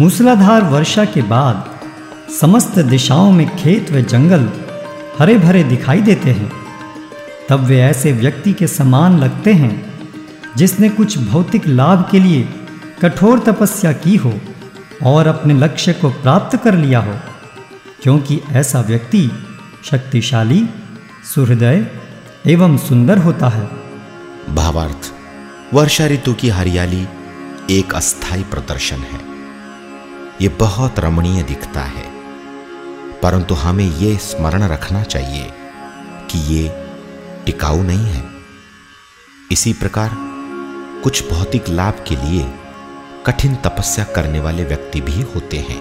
मूसलाधार वर्षा के बाद समस्त दिशाओं में खेत व जंगल हरे भरे दिखाई देते हैं, तब वे ऐसे व्यक्ति के समान लगते हैं जिसने कुछ भौतिक लाभ के लिए कठोर तपस्या की हो और अपने लक्ष्य को प्राप्त कर लिया हो, क्योंकि ऐसा व्यक्ति शक्तिशाली, सुहृदय एवं सुंदर होता है। भावार्थ: वर्षा ऋतु की हरियाली एक अस्थायी प्रदर्शन है। ये बहुत रमणीय दिखता है, परंतु हमें ये स्मरण रखना चाहिए कि ये टिकाऊ नहीं है। इसी प्रकार कुछ भौतिक लाभ के लिए कठिन तपस्या करने वाले व्यक्ति भी होते हैं,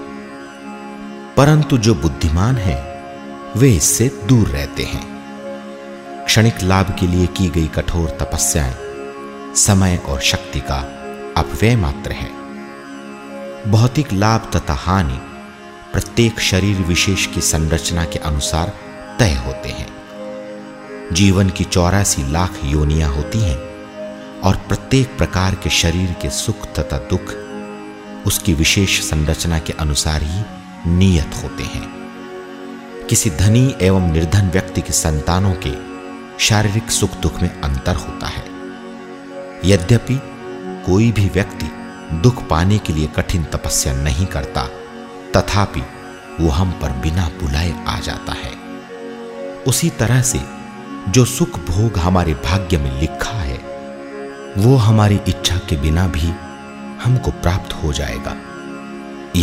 परंतु जो बुद्धिमान हैं वे इससे दूर रहते हैं। क्षणिक लाभ के लिए की गई कठोर तपस्याएं समय और शक्ति का अपव्यय मात्र है। भौतिक लाभ तथा हानि प्रत्येक शरीर विशेष की संरचना के अनुसार तय होते हैं। जीवन की 84 लाख योनियां होती हैं और प्रत्येक प्रकार के शरीर के सुख तथा दुख उसकी विशेष संरचना के अनुसार ही नियत होते हैं। किसी धनी एवं निर्धन व्यक्ति के संतानों के शारीरिक सुख दुख में अंतर होता है। यद्यपि कोई भी व्यक्ति दुख पाने के लिए कठिन तपस्या नहीं करता, तथापि वो हम पर बिना बुलाए आ जाता है। उसी तरह से जो सुख भोग हमारे भाग्य में लिखा है वो हमारी इच्छा के बिना भी हमको प्राप्त हो जाएगा।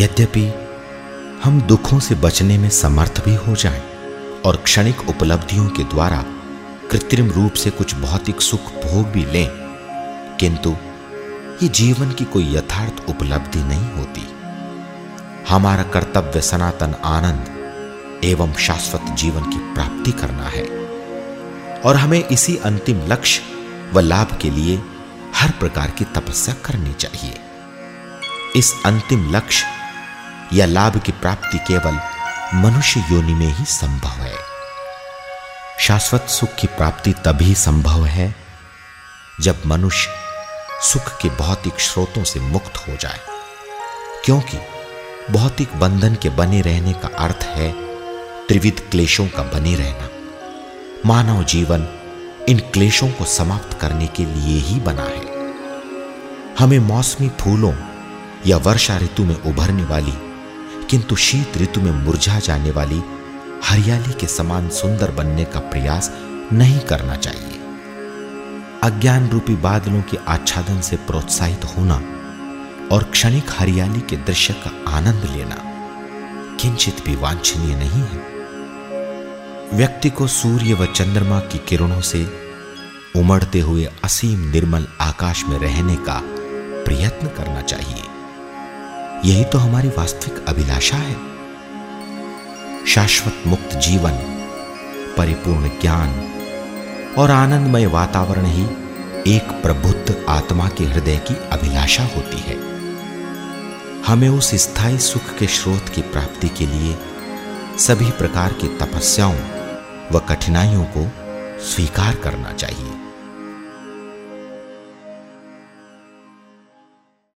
यद्यपि हम दुखों से बचने में समर्थ भी हो जाएं और क्षणिक उपलब्धियों के द्वारा कृत्रिम रूप से कुछ भौतिक सुख भोग भी लें, किंतु ये जीवन की कोई यथार्थ उपलब्धि नहीं होती। हमारा कर्तव्य सनातन आनंद एवं शाश्वत जीवन की प्राप्ति करना है और हमें इसी अंतिम लक्ष्य व लाभ के लिए हर प्रकार की तपस्या करनी चाहिए। इस अंतिम लक्ष्य या लाभ की प्राप्ति केवल मनुष्य योनि में ही संभव है। शाश्वत सुख की प्राप्ति तभी संभव है जब मनुष्य सुख के भौतिक स्रोतों से मुक्त हो जाए, क्योंकि भौतिक बंधन के बने रहने का अर्थ है त्रिविध क्लेशों का बने रहना। मानव जीवन इन क्लेशों को समाप्त करने के लिए ही बना है। हमें मौसमी फूलों या वर्षा ऋतु में उभरने वाली किंतु शीत ऋतु में मुरझा जाने वाली हरियाली के समान सुंदर बनने का प्रयास नहीं करना चाहिए। अज्ञान रूपी बादलों के आच्छादन से प्रोत्साहित होना और क्षणिक हरियाली के दृश्य का आनंद लेना किंचित भी वांछनीय नहीं है। व्यक्ति को सूर्य व चंद्रमा की किरणों से उमड़ते हुए असीम निर्मल आकाश में रहने का प्रयत्न करना चाहिए। यही तो हमारी वास्तविक अभिलाषा है। शाश्वत मुक्त जीवन, परिपूर्ण ज्ञान और आनंदमय वातावरण ही एक प्रबुद्ध आत्मा के हृदय की अभिलाषा होती है। हमें उस स्थायी सुख के स्रोत की प्राप्ति के लिए सभी प्रकार की तपस्याओं व कठिनाइयों को स्वीकार करना चाहिए।